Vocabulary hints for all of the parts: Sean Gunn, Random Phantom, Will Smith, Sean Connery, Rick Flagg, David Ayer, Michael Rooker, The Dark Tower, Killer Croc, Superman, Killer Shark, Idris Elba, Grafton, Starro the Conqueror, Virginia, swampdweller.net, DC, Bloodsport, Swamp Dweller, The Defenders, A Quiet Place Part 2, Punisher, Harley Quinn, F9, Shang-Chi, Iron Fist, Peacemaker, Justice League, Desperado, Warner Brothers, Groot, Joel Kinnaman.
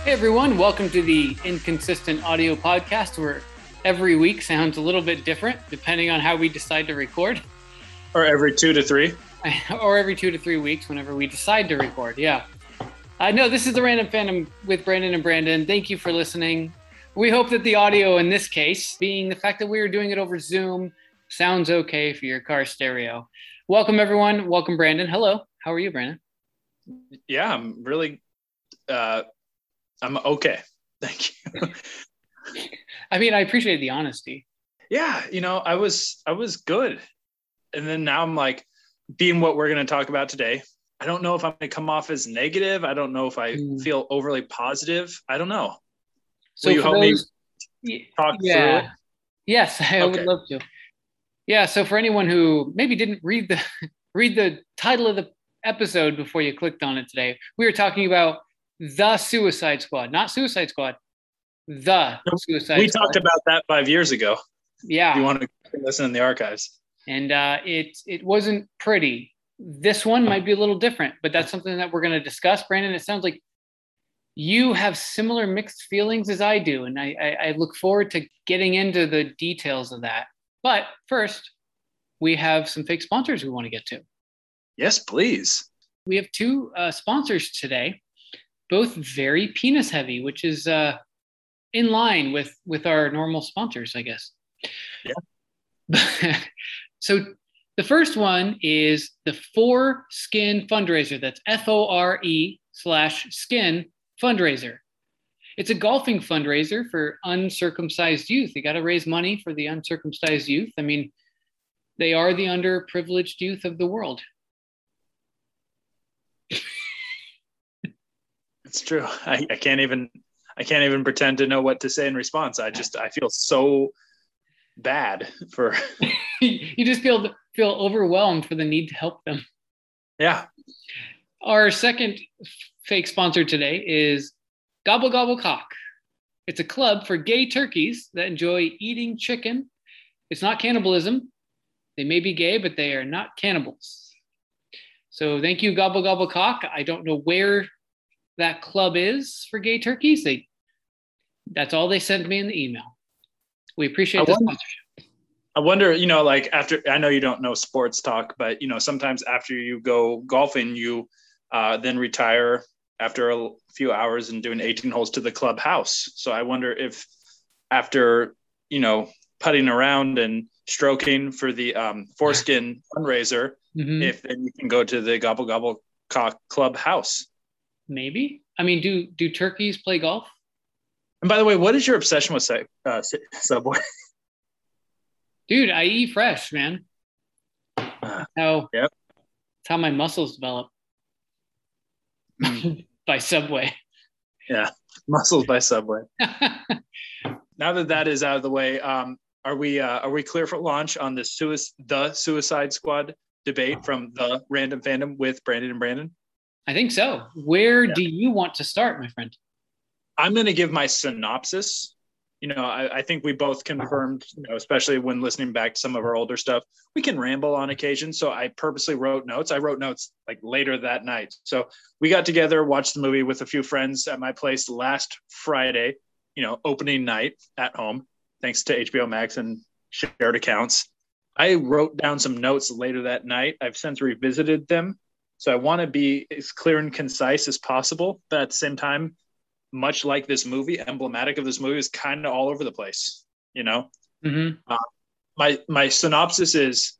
Hey everyone, welcome to the Inconsistent Audio Podcast, where every week sounds a little bit different depending on how we decide to record. Or every 2 to 3. Or every 2 to 3 weeks, whenever we decide to record, yeah. No, this is the Random Phantom with Brandon and Brandon. Thank you for listening. We hope that the audio in this case, being the fact that we are doing it over Zoom, sounds okay for your car stereo. Welcome everyone. Welcome Brandon. Hello. How are you, Brandon? Yeah, I'm really... I'm okay. Thank you. I mean, I appreciate the honesty. Yeah. You know, I was good. And then now I'm like, being what we're going to talk about today, I don't know if I'm going to come off as negative. I don't know if I feel overly positive. I don't know. So will you help me talk through it? Yes, I would love to. Yeah. So for anyone who maybe didn't read the title of the episode before you clicked on it today, we were talking about The Suicide Squad, not Suicide Squad. The Suicide Squad. We talked about that 5 years ago. Yeah. If you want to listen in the archives. And it wasn't pretty. This one might be a little different, but that's something that we're going to discuss. Brandon, it sounds like you have similar mixed feelings as I do, and I look forward to getting into the details of that. But first, we have some fake sponsors we want to get to. Yes, please. We have two sponsors today. Both very penis heavy, which is in line with our normal sponsors, I guess. Yeah. So the first one is the Foreskin Fundraiser. That's FORE/Skin Fundraiser. It's a golfing fundraiser for uncircumcised youth. You got to raise money for the uncircumcised youth. I mean, they are the underprivileged youth of the world. It's true. I can't even pretend to know what to say in response. I feel so bad for you just feel overwhelmed for the need to help them. Yeah. Our second fake sponsor today is Gobble Gobble Cock. It's a club for gay turkeys that enjoy eating chicken. It's not cannibalism. They may be gay, but they are not cannibals. So thank you, Gobble Gobble Cock. I don't know where that club is for gay turkeys. That's all they sent me in the email. We appreciate the sponsorship. I wonder, you know, like after, I know you don't know sports talk, but you know, sometimes after you go golfing, you then retire after a few hours and doing 18 holes to the clubhouse. So I wonder if after, you know, putting around and stroking for the Foreskin fundraiser, if then you can go to the Gobble Gobble Cock clubhouse. Maybe. I mean, do turkeys play golf? And by the way, what is your obsession with Subway? Dude, I eat fresh, man. That's how my muscles develop. By Subway. Yeah, muscles by Subway. Now that is out of the way, are we clear for launch on the Suicide Squad debate from the Random Phantom with Brandon and Brandon? I think so. Where do you want to start, my friend? I'm going to give my synopsis. You know, I think we both confirmed, you know, especially when listening back to some of our older stuff, we can ramble on occasion. So I purposely wrote notes. I wrote notes like later that night. So we got together, watched the movie with a few friends at my place last Friday, you know, opening night at home, thanks to HBO Max and shared accounts. I wrote down some notes later that night. I've since revisited them. So I want to be as clear and concise as possible, but at the same time, much like this movie, emblematic of this movie is kind of all over the place, you know? Mm-hmm. My synopsis is,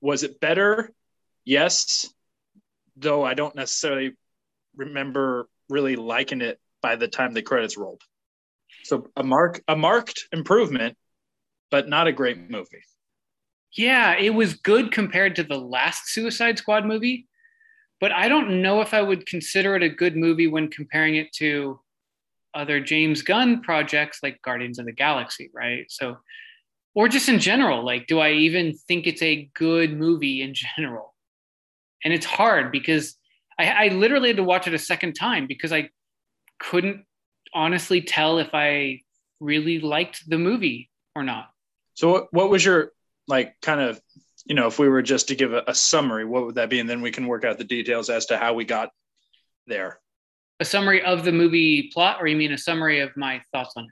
was it better? Yes, though I don't necessarily remember really liking it by the time the credits rolled. So a marked improvement, but not a great movie. Yeah, it was good compared to the last Suicide Squad movie, but I don't know if I would consider it a good movie when comparing it to other James Gunn projects like Guardians of the Galaxy, right? So, or just in general, like, do I even think it's a good movie in general? And it's hard because I literally had to watch it a second time because I couldn't honestly tell if I really liked the movie or not. So what was your, like, kind of, you know, if we were just to give a summary, what would that be? And then we can work out the details as to how we got there. A summary of the movie plot, or you mean a summary of my thoughts on it?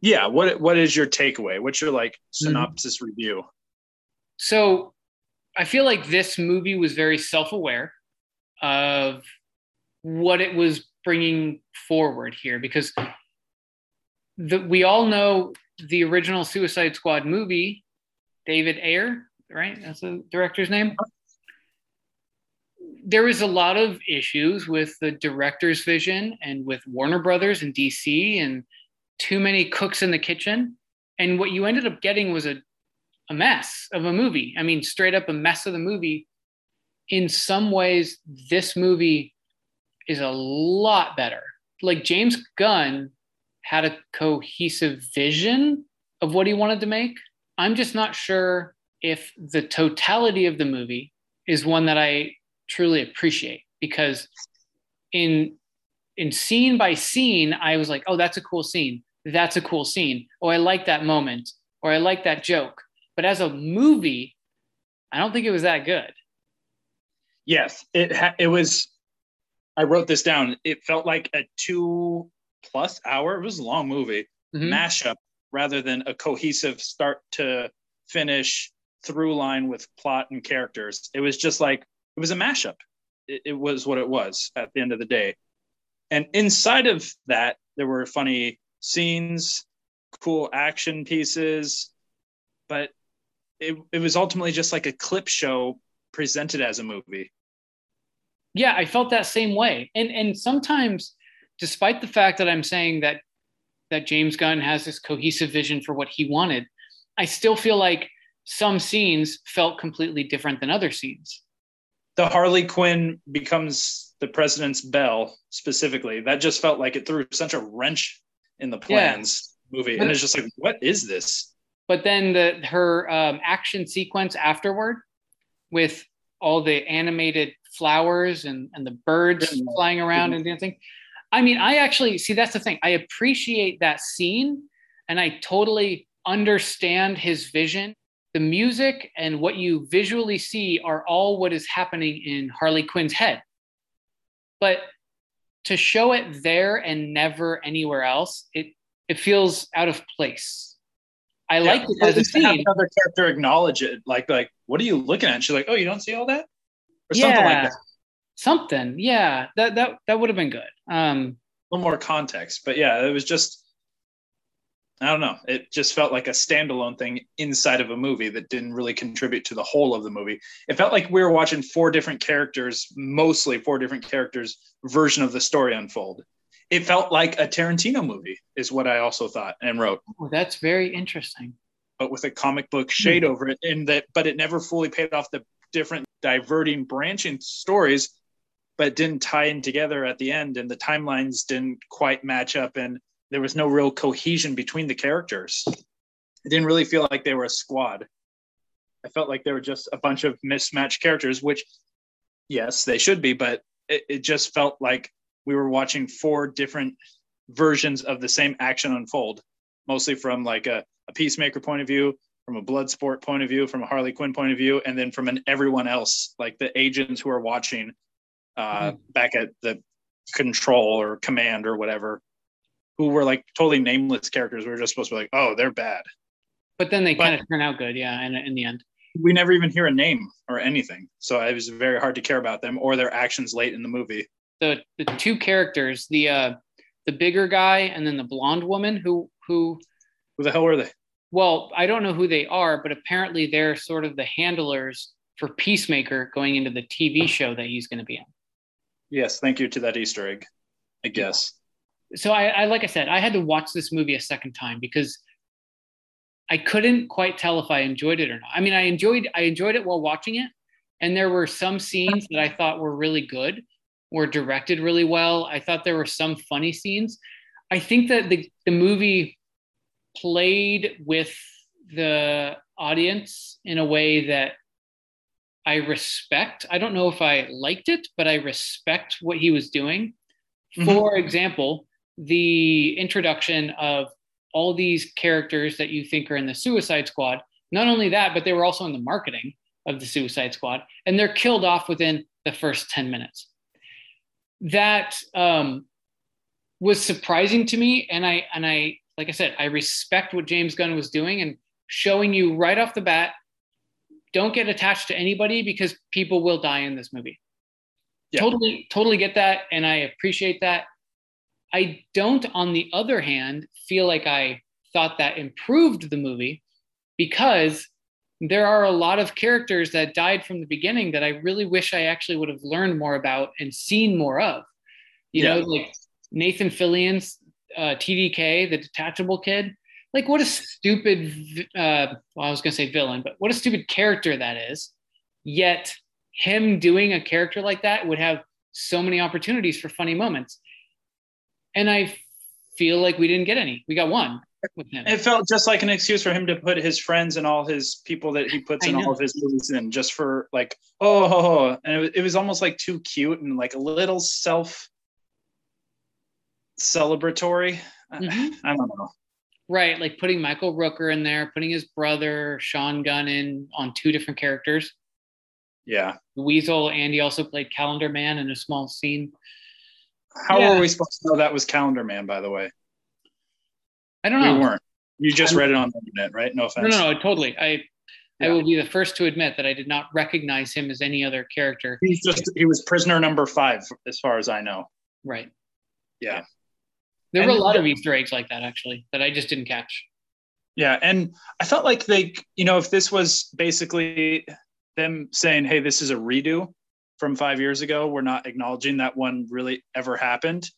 Yeah. What is your takeaway? What's your, like, synopsis review? So I feel like this movie was very self-aware of what it was bringing forward here, because we all know the original Suicide Squad movie, David Ayer, right? That's the director's name. There was a lot of issues with the director's vision and with Warner Brothers and DC, and too many cooks in the kitchen. And what you ended up getting was a mess of a movie. I mean, straight up a mess of the movie. In some ways, this movie is a lot better. Like, James Gunn had a cohesive vision of what he wanted to make. I'm just not sure if the totality of the movie is one that I truly appreciate, because in scene by scene, I was like, oh, that's a cool scene. That's a cool scene. Oh, I like that moment, or I like that joke. But as a movie, I don't think it was that good. Yes, it was. I wrote this down. It felt like a 2+ hour. It was a long movie mashup rather than a cohesive start to finish through line with plot and characters. It was just like, it was a mashup. It was what it was at the end of the day. And inside of that, there were funny scenes, cool action pieces, but it was ultimately just like a clip show presented as a movie. Yeah, I felt that same way. And sometimes, despite the fact that I'm saying that James Gunn has this cohesive vision for what he wanted, I still feel like some scenes felt completely different than other scenes. The Harley Quinn becomes the president's belle specifically. That just felt like it threw such a wrench in the plans movie. And it's just like, what is this? But then her action sequence afterward with all the animated flowers and the birds flying around and dancing. I mean, I actually, see, that's the thing. I appreciate that scene, and I totally understand his vision. The music and what you visually see are all what is happening in Harley Quinn's head. But to show it there and never anywhere else, it feels out of place. I like it as a scene. Have another character acknowledge it, like, what are you looking at? And she's like, oh, you don't see all that? Or something like that. Something, yeah, that would have been good. A little more context, but yeah, it was just, I don't know. It just felt like a standalone thing inside of a movie that didn't really contribute to the whole of the movie. It felt like we were watching four different characters' version of the story unfold. It felt like a Tarantino movie is what I also thought and wrote. Oh, that's very interesting. But with a comic book shade over it, in that, but it never fully paid off the different diverting branching stories, but didn't tie in together at the end, and the timelines didn't quite match up, and there was no real cohesion between the characters. It didn't really feel like they were a squad. I felt like they were just a bunch of mismatched characters, which, yes, they should be, but it just felt like we were watching four different versions of the same action unfold, mostly from like a Peacemaker point of view, from a Bloodsport point of view, from a Harley Quinn point of view, and then from an everyone else, like the agents who are watching back at the control or command or whatever, who were like totally nameless characters. We were just supposed to be like, oh, they're bad. But then they kind of turn out good, yeah, in the end. We never even hear a name or anything. So it was very hard to care about them or their actions late in the movie. The two characters, the bigger guy and then the blonde woman who the hell are they? Well, I don't know who they are, but apparently they're sort of the handlers for Peacemaker going into the TV show that he's going to be on. Yes, thank you to that Easter egg, I guess. So I like I said, I had to watch this movie a second time because I couldn't quite tell if I enjoyed it or not. I mean, I enjoyed it while watching it, and there were some scenes that I thought were really good, were directed really well. I thought there were some funny scenes. I think that the movie played with the audience in a way that I respect. I don't know if I liked it, but I respect what he was doing. For example, the introduction of all these characters that you think are in the Suicide Squad. Not only that, but they were also in the marketing of the Suicide Squad, and they're killed off within the first 10 minutes. That was surprising to me. And I, like I said, I respect what James Gunn was doing and showing you right off the bat, don't get attached to anybody because people will die in this movie. Yeah. Totally get that. And I appreciate that. I don't, on the other hand, feel like I thought that improved the movie, because there are a lot of characters that died from the beginning that I really wish I actually would have learned more about and seen more of. You know, like Nathan Fillion's TDK, the detachable kid. Like, what a stupid, I was going to say villain, but what a stupid character that is. Yet him doing a character like that would have so many opportunities for funny moments. And I feel like we didn't get any. We got one with him. It felt just like an excuse for him to put his friends and all his people that he puts in all of his movies in, just for like, and it was almost like too cute and like a little self-celebratory. Mm-hmm. I don't know. Right, like putting Michael Rooker in there, putting his brother Sean Gunn in on two different characters. Yeah. Weasel, and he also played Calendar Man in a small scene. How were we supposed to know that was Calendar Man, by the way? I don't know. We weren't. You just read it on the internet, right? No offense. No, totally. I will be the first to admit that I did not recognize him as any other character. He was prisoner number 5, as far as I know. Right. Yeah. There were a lot of Easter eggs like that, actually, that I just didn't catch. Yeah, and I felt like they, if this was basically them saying, hey, this is a redo from 5 years ago, we're not acknowledging that one really ever happened,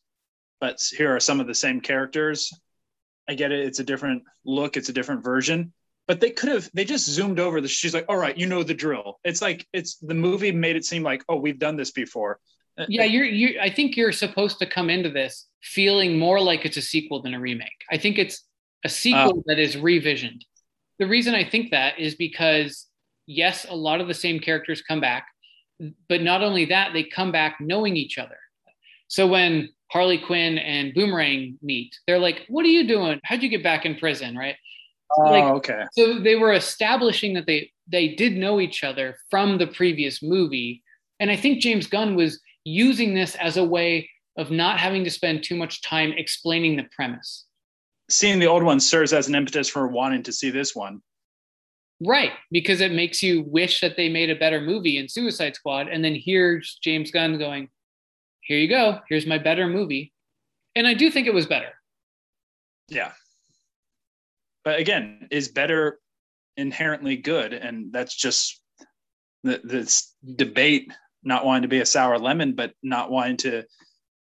but here are some of the same characters. I get it. It's a different look. It's a different version. But they just zoomed over this. She's like, all right, you know the drill. It's like, the movie made it seem like, oh, we've done this before. Yeah, I think you're supposed to come into this feeling more like it's a sequel than a remake. I think it's a sequel that is revisioned. The reason I think that is because, yes, a lot of the same characters come back, but not only that, they come back knowing each other. So when Harley Quinn and Boomerang meet, they're like, what are you doing? How'd you get back in prison, right? Okay. So they were establishing that they did know each other from the previous movie. And I think James Gunn was using this as a way of not having to spend too much time explaining the premise. Seeing the old one serves as an impetus for wanting to see this one. Right, because it makes you wish that they made a better movie in Suicide Squad, and then here's James Gunn going, here you go, here's my better movie. And I do think it was better. Yeah. But again, is better inherently good? And that's just this debate, not wanting to be a sour lemon, but not wanting to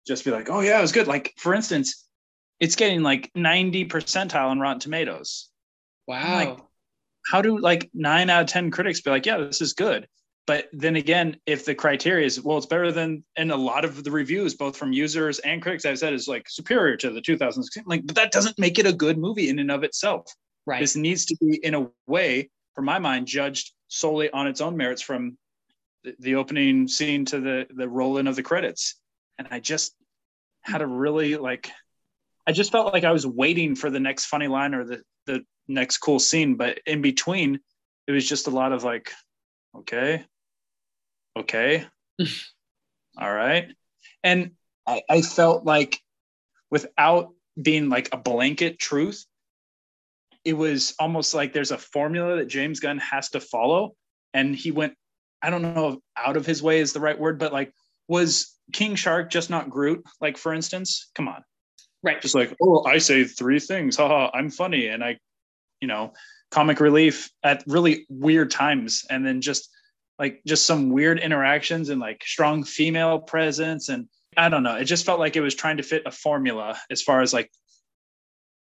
just be like, oh yeah, it was good. Like, for instance, it's getting like 90 percentile on Rotten Tomatoes. Wow. Like, how do like 9 out of 10 critics be like, yeah, this is good? But then again, if the criteria is, well, it's better than, and a lot of the reviews, both from users and critics, I've said is like superior to the 2016, like, but that doesn't make it a good movie in and of itself. Right. This needs to be, in a way, from my mind, judged solely on its own merits, from the opening scene to the roll in of the credits. And I just had a really, like, I just felt like I was waiting for the next funny line or the next cool scene. But in between, it was just a lot of like, okay. All right. And I felt like, without being like a blanket truth, it was almost like there's a formula that James Gunn has to follow. And he went, I don't know if out of his way is the right word, but like, was King Shark just not Groot? Like, for instance, come on. Right. Just like, oh, I say 3 things. Haha, I'm funny. And I, comic relief at really weird times. And then just some weird interactions and like strong female presence. And I don't know. It just felt like it was trying to fit a formula as far as like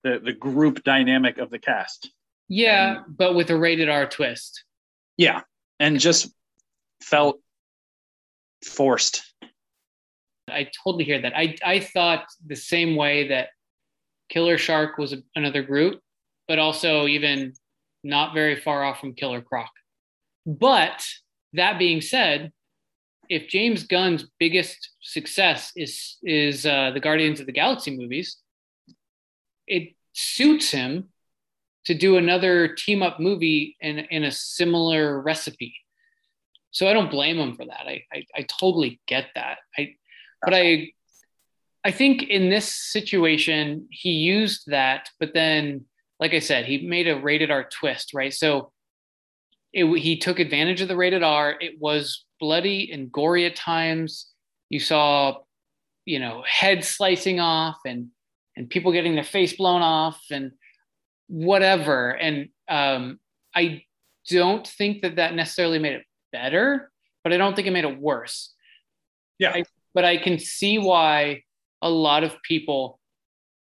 the group dynamic of the cast. Yeah. But with a rated R twist. Yeah. And just felt forced. I totally hear that. I thought the same way that Killer Shark was another Groot, but also even not very far off from Killer Croc. But that being said, if James Gunn's biggest success is the Guardians of the Galaxy movies, it suits him to do another team up movie in a similar recipe. So I don't blame him for that. I totally get that. But I think in this situation, he used that, but then, like I said, he made a rated R twist, right? So he took advantage of the rated R. It was bloody and gory at times. You saw, you know, heads slicing off and people getting their face blown off and whatever. And I don't think that necessarily made it better, but I don't think it made it worse. Yeah. But I can see why a lot of people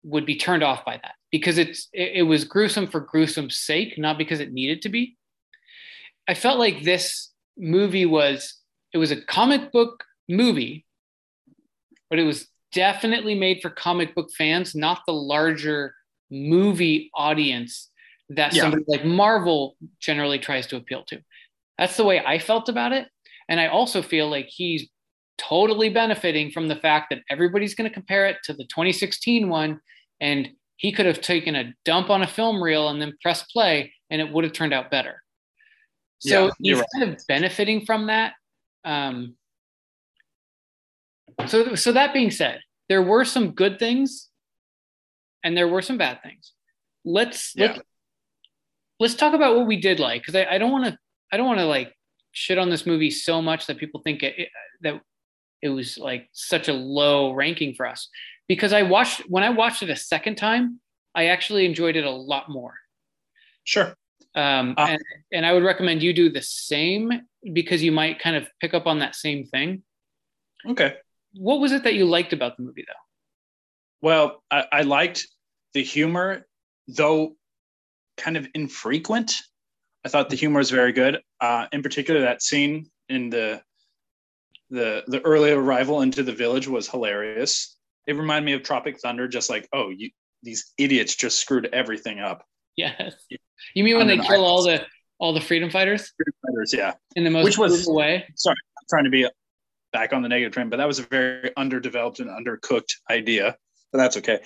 would be turned off by that, because it was gruesome for gruesome's sake, not because it needed to be. I felt like this movie was a comic book movie, but it was definitely made for comic book fans, not the larger movie audience that somebody like Marvel generally tries to appeal to. That's the way I felt about it. And I also feel like he's totally benefiting from the fact that everybody's going to compare it to the 2016 one. And he could have taken a dump on a film reel and then press play, and it would have turned out better. So he's kind of benefiting from that. So that being said, there were some good things and there were some bad things. Let's talk about what we did like, because I don't want to like shit on this movie so much that people think that it was like such a low ranking for us. Because when I watched it a second time, I actually enjoyed it a lot more. Sure. And I would recommend you do the same, because you might kind of pick up on that same thing. Okay. What was it that you liked about the movie, though? Well, I liked the humor, though kind of infrequent. I thought the humor was very good. In particular, that scene in the early arrival into the village was hilarious. It reminded me of Tropic Thunder, just like, oh, these idiots just screwed everything up. Yes. You mean when they kill all the freedom fighters? Freedom fighters, yeah. In the most brutal way. Sorry, I'm trying to be back on the negative train, but that was a very underdeveloped and undercooked idea. But that's okay.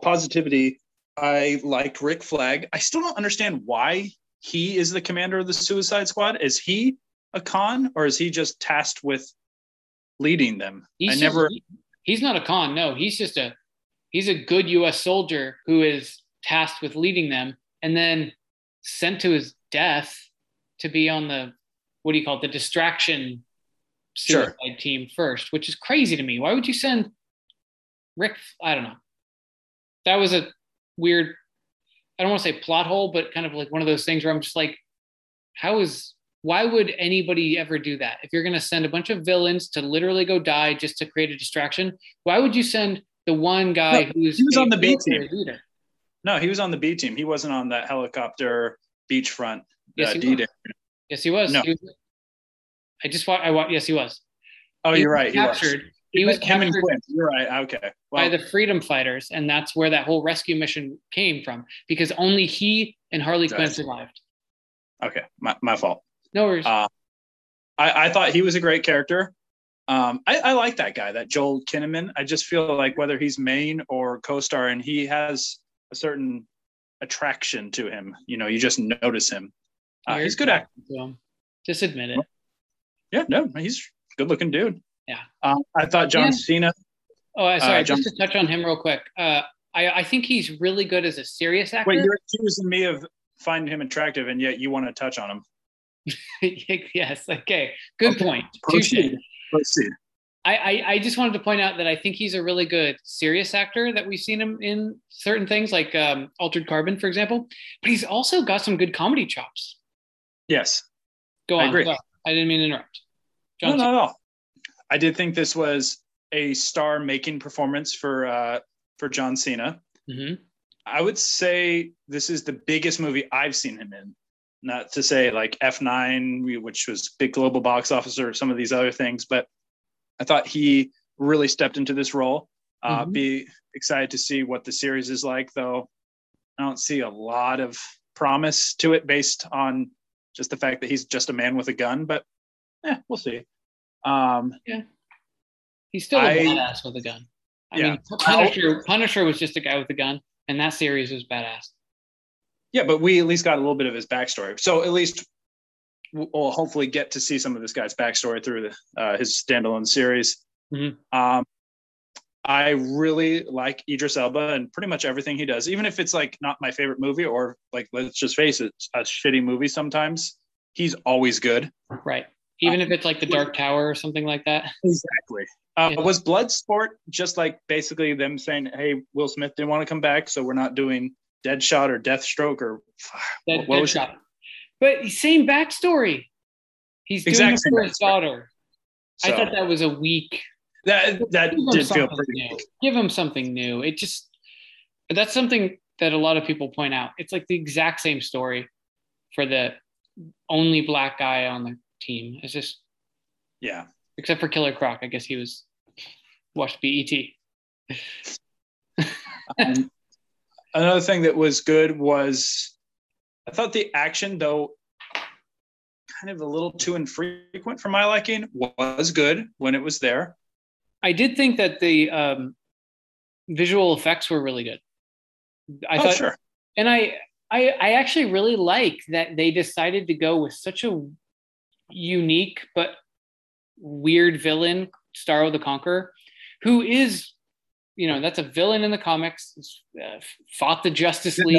Positivity. I liked Rick Flagg. I still don't understand why he is the commander of the Suicide Squad. Is he a con, or is he just tasked with leading them? He's not a con. No, he's a good U.S. soldier who is tasked with leading them, and then sent to his death to be on the, what do you call it, the distraction suicide team first, which is crazy to me. Why would you send Rick? I don't know. That was a weird, I don't want to say plot hole, but kind of like one of those things where I'm just like, why would anybody ever do that? If you're going to send a bunch of villains to literally go die just to create a distraction, why would you send the one guy who's on the B team? No, he was on the B team. He wasn't on that helicopter beachfront. Yes, he was. No. Yes, he was. Oh, you're right. He was captured. Him and Quinn. You're right. Okay. Well, by the freedom fighters, and that's where that whole rescue mission came from, because only he and Harley Quinn survived. Okay, my fault. No worries. I thought he was a great character. I like that guy, that Joel Kinnaman. I just feel like whether he's main or co-star, and he has a certain attraction to him. You know, you just notice him. He's good actor. Just admit it. Yeah, no, he's a good-looking dude. Yeah. I thought John Cena. Oh, sorry. Just to touch on him real quick. I think he's really good as a serious actor. Wait, you're accusing me of finding him attractive, and yet you want to touch on him. Yes. Okay. Good point. Proceed. I just wanted to point out that I think he's a really good serious actor, that we've seen him in certain things like Altered Carbon, for example. But he's also got some good comedy chops. Yes. Go on. I agree. Sorry. I didn't mean to interrupt. John, no, not at all. I did think this was a star-making performance for John Cena. Mm-hmm. I would say this is the biggest movie I've seen him in. Not to say like F9, which was big global box office, or some of these other things, but I thought he really stepped into this role. Be excited to see what the series is like, though. I don't see a lot of promise to it based on just the fact that he's just a man with a gun, but we'll see. He's still a badass with a gun. I mean, Punisher was just a guy with a gun. And that series was badass. Yeah, but we at least got a little bit of his backstory. So at least we'll hopefully get to see some of this guy's backstory through his standalone series. Mm-hmm. I really like Idris Elba and pretty much everything he does, even if it's like not my favorite movie or like, let's just face it, a shitty movie sometimes. He's always good. Right. Even if it's like The Dark Tower or something like that. Exactly. Was Bloodsport just like basically them saying, hey, Will Smith didn't want to come back, so we're not doing Deadshot or Deathstroke or what was that? But same backstory. He's doing it for his daughter. So, I thought that was a weak. That did feel pretty new. Give him something new. It just, that's something that a lot of people point out. It's like the exact same story for the only black guy on the team. It's just, yeah. Except for Killer Croc, I guess he was watched BET. Another thing that was good was, I thought the action, though kind of a little too infrequent for my liking, was good when it was there. I did think that the visual effects were really good. I thought, sure. And I actually really like that they decided to go with such a unique but weird villain, Starro the Conqueror, who is, you know, that's a villain in the comics. Fought the Justice League.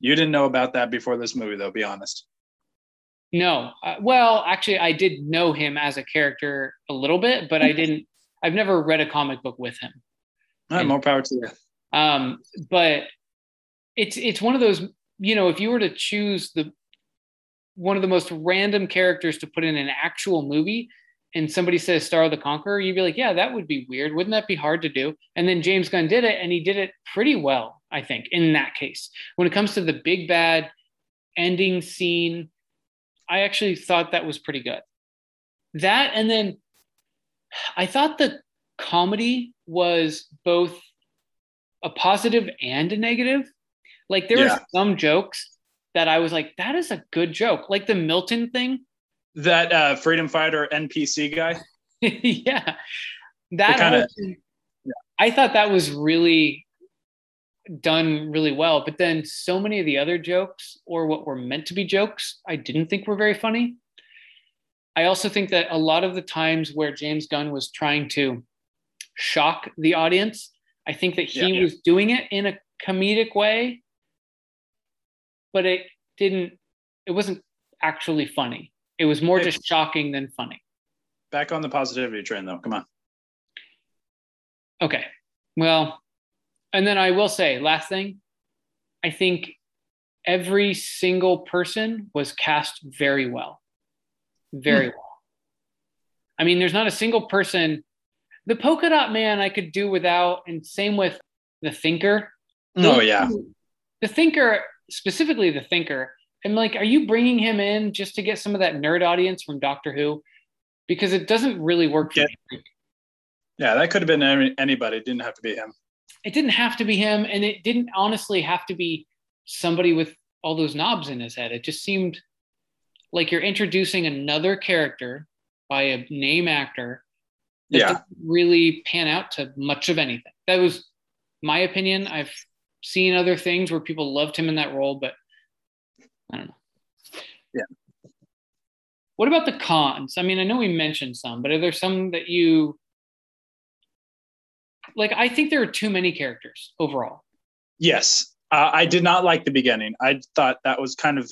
You didn't know about that before this movie, though. Be honest. No. Well, actually, I did know him as a character a little bit, but I didn't. I've never read a comic book with him. More power to you. But it's one of those, you know, if you were to choose one of the most random characters to put in an actual movie, and somebody says Starro the Conqueror, you'd be like, yeah, that would be weird. Wouldn't that be hard to do? And then James Gunn did it, and he did it pretty well, I think, in that case. When it comes to the big bad ending scene, I actually thought that was pretty good. That, and then I thought the comedy was both a positive and a negative. Like there were some jokes that I was like, that is a good joke. Like the Milton thing. That freedom fighter NPC guy. Yeah. I thought that was really done really well. But then so many of the other jokes, or what were meant to be jokes, I didn't think were very funny. I also think that a lot of the times where James Gunn was trying to shock the audience, I think that he was doing it in a comedic way, but it wasn't actually funny. It was more just shocking than funny. Back on the positivity train, though. Come on. Okay. Well, and then I will say, last thing, I think every single person was cast very well. Very well. I mean, there's not a single person. The Polka Dot Man I could do without, and same with The Thinker. Oh, yeah. The Thinker, specifically The Thinker, I'm like, are you bringing him in just to get some of that nerd audience from Doctor Who? Because it doesn't really work for me. Yeah, that could have been anybody. It didn't have to be him. It didn't have to be him. And it didn't honestly have to be somebody with all those knobs in his head. It just seemed like you're introducing another character by a name actor that didn't really pan out to much of anything. That was my opinion. I've seen other things where people loved him in that role, but I don't know. Yeah. What about the cons? I mean, I know we mentioned some, but are there some that you like? I think there are too many characters overall. Yes. I did not like the beginning. I thought that was kind of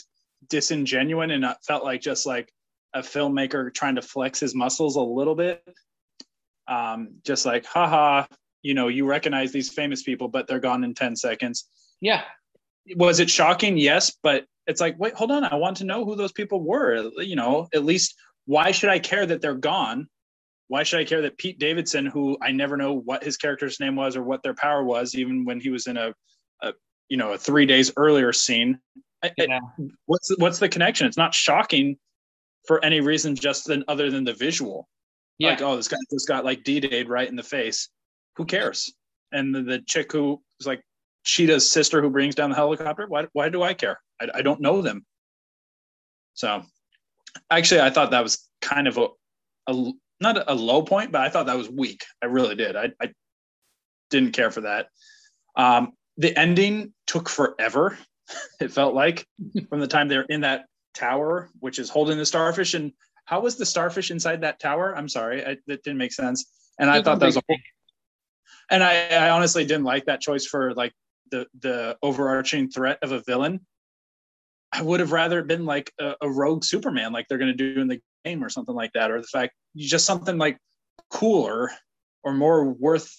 disingenuous, and it felt like just like a filmmaker trying to flex his muscles a little bit. Just like, haha, you know, you recognize these famous people, but they're gone in 10 seconds. Yeah. Was it shocking? Yes, but it's like, wait, hold on. I want to know who those people were. You know, at least why should I care that they're gone? Why should I care that Pete Davidson, who I never know what his character's name was or what their power was, even when he was in a 3 days earlier scene? Yeah. What's the connection? It's not shocking for any reason other than the visual. Yeah. Like, oh, this guy just got like D-Day'd right in the face. Who cares? And the chick who was like Cheetah's sister who brings down the helicopter. Why do I care? I don't know them. So actually, I thought that was kind of a not a low point, but I thought that was weak. I really did. I didn't care for that. The ending took forever. It felt like from the time they're in that tower, which is holding the starfish. And how was the starfish inside that tower? I'm sorry. That didn't make sense. And I thought that was a whole, and I honestly didn't like that choice for like the overarching threat of a villain. I would have rather been like a rogue Superman, like they're going to do in the game or something like that. Or the fact just something like cooler or more worth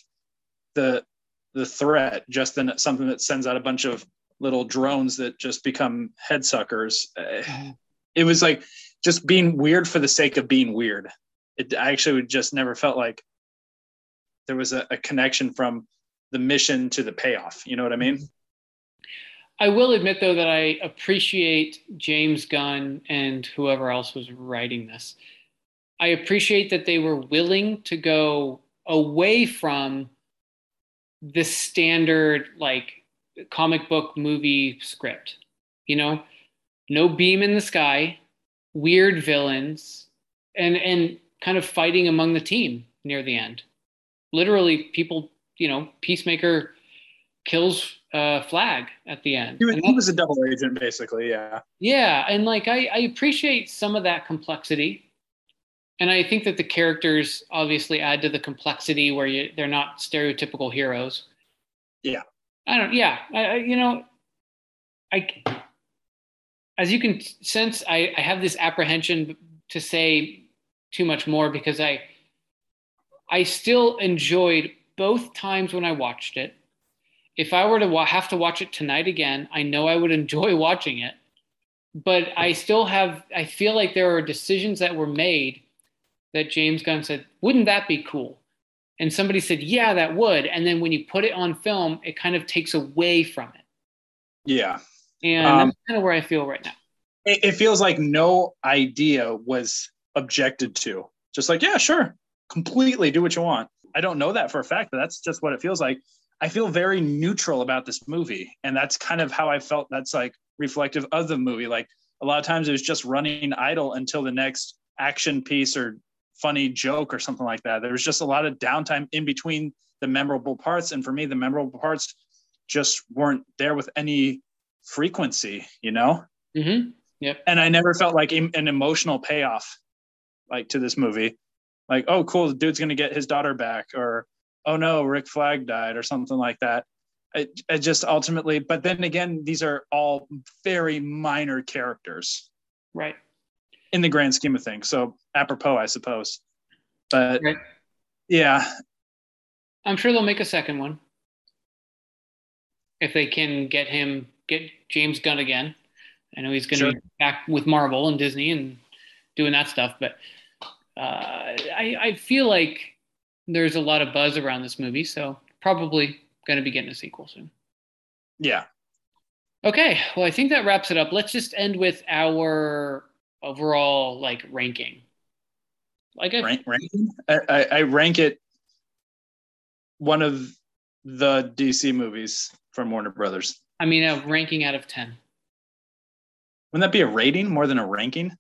the threat just than something that sends out a bunch of little drones that just become head suckers. It was like just being weird for the sake of being weird. I actually just never felt like there was a connection from the mission to the payoff. You know what I mean? I will admit, though, that I appreciate James Gunn and whoever else was writing this. I appreciate that they were willing to go away from the standard, like, comic book movie script. You know, no beam in the sky, weird villains, and kind of fighting among the team near the end. Literally, people, you know, Peacemaker kills Flagg at the end. He was a double agent, basically, yeah. Yeah, and like I appreciate some of that complexity. And I think that the characters obviously add to the complexity where they're not stereotypical heroes. Yeah. As you can sense, I have this apprehension to say too much more because I still enjoyed both times when I watched it. If I were to have to watch it tonight again, I know I would enjoy watching it, but I feel like there are decisions that were made that James Gunn said, wouldn't that be cool? And somebody said, yeah, that would. And then when you put it on film, it kind of takes away from it. Yeah. And that's kind of where I feel right now. It feels like no idea was objected to. Just like, yeah, sure. Completely do what you want. I don't know that for a fact, but that's just what it feels like. I feel very neutral about this movie. And that's kind of how I felt. That's like reflective of the movie. Like a lot of times it was just running idle until the next action piece or funny joke or something like that. There was just a lot of downtime in between the memorable parts. And for me, the memorable parts just weren't there with any frequency, you know? Mm-hmm. Yep. And I never felt like an emotional payoff like to this movie. Like, oh, cool. The dude's going to get his daughter back, or, oh no, Rick Flagg died or something like that. I just ultimately, but then again, these are all very minor characters. Right. In the grand scheme of things. So apropos, I suppose. But right. Yeah. I'm sure they'll make a second one. If they can get James Gunn again. I know he's going to be back with Marvel and Disney and doing that stuff. But I feel like there's a lot of buzz around this movie, so probably going to be getting a sequel soon. Yeah. Okay. Well, I think that wraps it up. Let's just end with our overall like ranking. Like I rank it one of the DC movies from Warner Brothers. I mean, a ranking out of 10. Wouldn't that be a rating more than a ranking?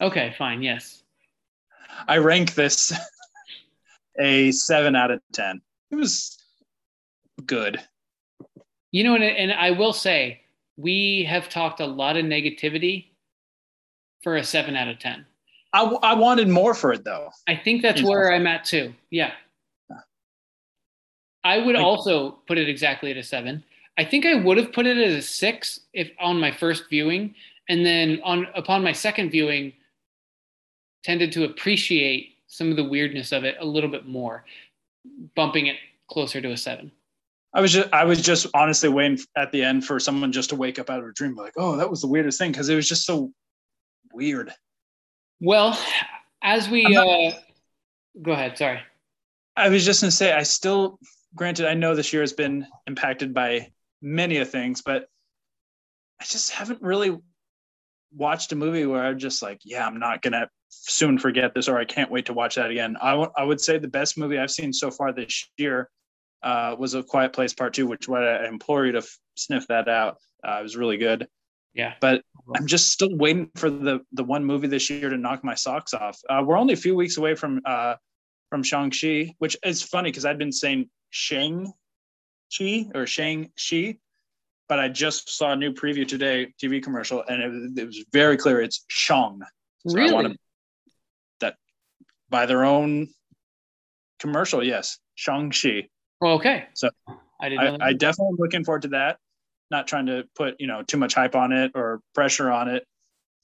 Okay, fine. Yes. I rank this a 7 out of 10. It was good. You know, and I will say, we have talked a lot of negativity for a 7 out of 10. I wanted more for it, though. I think that's where I'm at, too. Yeah. I would also put it exactly at a 7. I think I would have put it as a 6 if on my first viewing. And then upon my second viewing, tended to appreciate some of the weirdness of it a little bit more, bumping it closer to a 7. I was just honestly waiting at the end for someone just to wake up out of a dream, like, oh, that was the weirdest thing, because it was just so weird. Well, as we go ahead, sorry. I was just going to say, granted, I know this year has been impacted by many of things, but I just haven't really watched a movie where I'm just like, yeah, I'm not going to soon forget this, or I can't wait to watch that again. I would say the best movie I've seen so far this year was A Quiet Place Part 2, which I implore you to sniff that out. It was really good. Yeah. But I'm just still waiting for the one movie this year to knock my socks off. We're only a few weeks away from from Shang-Chi, which is funny because I'd been saying Shang-Chi or Shang-Chi, but I just saw a new preview today, TV commercial, and it was very clear it's Shang. So really? I want to, that by their own commercial, yes, Shang-Chi. Well, okay. So I definitely am looking forward to that. Not trying to put, you know, too much hype on it or pressure on it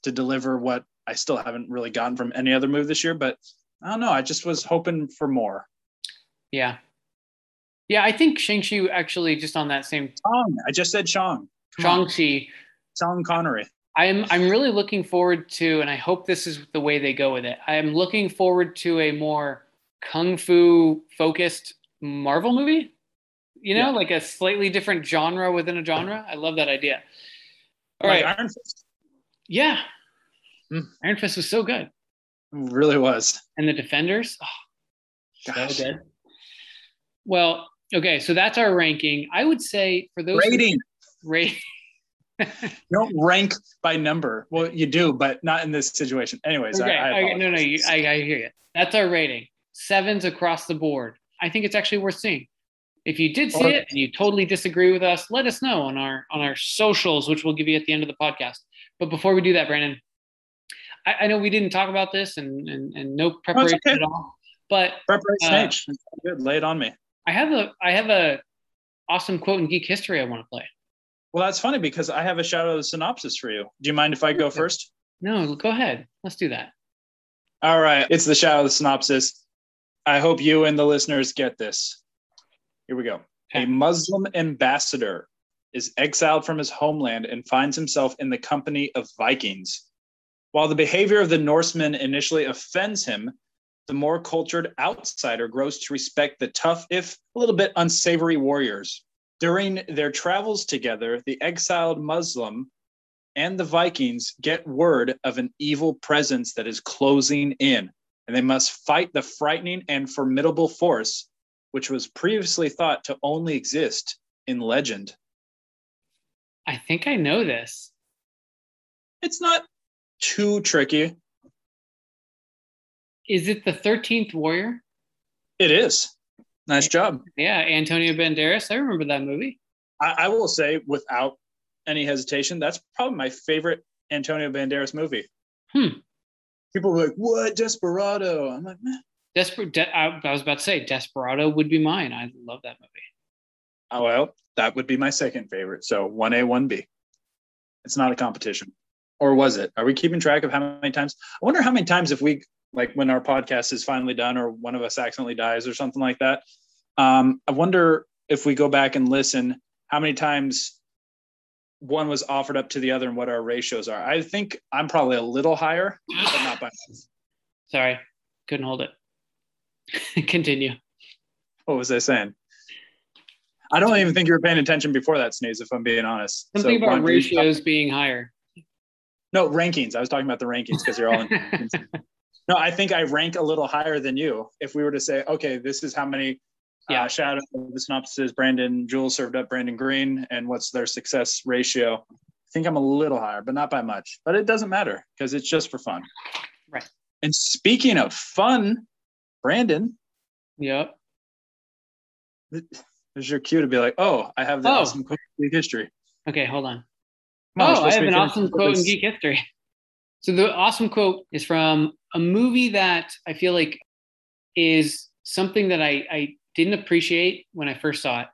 to deliver what I still haven't really gotten from any other movie this year, but I don't know. I just was hoping for more. Yeah. Yeah, I think Shang-Chi actually just on that same... I just said Shang. Shang-Chi. Sean Connery. I'm really looking forward to, and I hope this is the way they go with it, I am looking forward to a more kung fu focused Marvel movie. You know, yeah. Like a slightly different genre within a genre. I love that idea. All like right. Iron Fist. Yeah. Iron Fist was so good. It really was. And the Defenders. Oh, gosh. So good. Well, okay. So that's our ranking. I would say for those... Rating. You don't rank by number. Well, you do, but not in this situation. Anyways, okay. I no, I hear you. That's our rating. 7s across the board. I think it's actually worth seeing. If you did see it and you totally disagree with us, let us know on our socials, which we'll give you at the end of the podcast. But before we do that, Brandon, I know we didn't talk about this and no preparation at all, but preparation. Good, lay it on me. I have a awesome quote in geek history I want to play. Well, that's funny because I have a shout out of the synopsis for you. Do you mind if I go first? No, go ahead. Let's do that. All right. It's the shout out of the synopsis. I hope you and the listeners get this. Here we go. A Muslim ambassador is exiled from his homeland and finds himself in the company of Vikings. While the behavior of the Norsemen initially offends him, the more cultured outsider grows to respect the tough, if a little bit unsavory, warriors. During their travels together, the exiled Muslim and the Vikings get word of an evil presence that is closing in, and they must fight the frightening and formidable force which was previously thought to only exist in legend. I think I know this. It's not too tricky. Is it the 13th Warrior? It is. Nice job. Yeah, Antonio Banderas. I remember that movie. I will say, without any hesitation, that's probably my favorite Antonio Banderas movie. People were like, what, Desperado? I'm like, man. I was about to say Desperado would be mine. I love that movie. Oh, well, that would be my second favorite. So 1A, 1B. It's not a competition. Or was it? Are we keeping track of how many times? I wonder how many times if we, like when our podcast is finally done or one of us accidentally dies or something like that. I wonder if we go back and listen how many times one was offered up to the other and what our ratios are. I think I'm probably a little higher, but not by much. Sorry, couldn't hold it. Continue. What was I saying? I don't even think you were paying attention before that sneeze, if I'm being honest. Something so about ratios being higher. No, rankings. I was talking about the rankings because you're all in. No, I think I rank a little higher than you. If we were to say, okay, this is how many shout out of the synopsis Brandon Jules served up Brandon Green and what's their success ratio. I think I'm a little higher, but not by much. But it doesn't matter because it's just for fun. Right. And speaking of fun, Brandon. Yep. There's your cue to be like, oh, I have the awesome quote in geek history. Okay, hold on. I have an awesome quote in geek history. So the awesome quote is from a movie that I feel like is something that I didn't appreciate when I first saw it.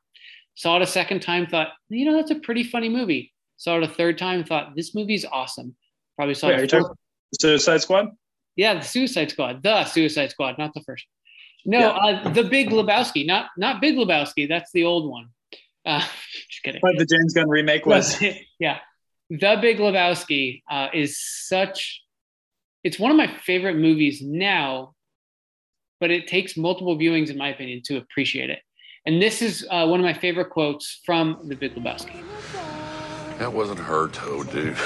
Saw it a second time, thought, you know, that's a pretty funny movie. Saw it a third time, thought, this movie's awesome. Probably saw it. Suicide Squad? Yeah, The Suicide Squad, not the first. No, yeah. The Big Lebowski, not Big Lebowski. That's the old one. Just kidding. But the James Gunn remake was. Yeah. The Big Lebowski is such, it's one of my favorite movies now, but it takes multiple viewings, in my opinion, to appreciate it. And this is one of my favorite quotes from The Big Lebowski. That wasn't her toe, dude.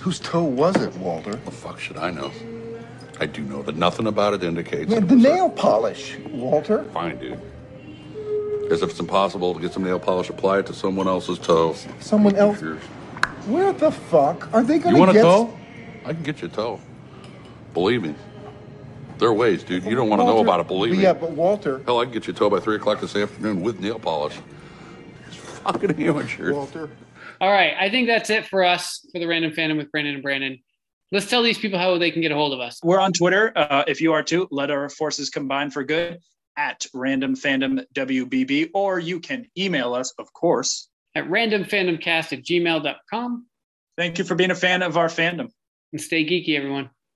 Whose toe was it, Walter? What the fuck should I know? I do know that nothing about it indicates... Yeah, the nail polish, Walter. Fine, dude. As if it's impossible to get some nail polish applied to someone else's toe. Someone else? Where the fuck are they going to get... You want a toe? I can get you a toe. Believe me. There are ways, dude. You don't want to know about it, believe me. Yeah, but Walter... Hell, I can get you towed by 3 o'clock this afternoon with nail polish. It's fucking amateur. Walter. All right, I think that's it for us for the Random Phantom with Brandon and Brandon. Let's tell these people how they can get a hold of us. We're on Twitter. If you are too, let our forces combine for good at Random Phantom WBB, or you can email us, of course, at randomphantomcast@gmail.com. Thank you for being a fan of our fandom. And stay geeky, everyone.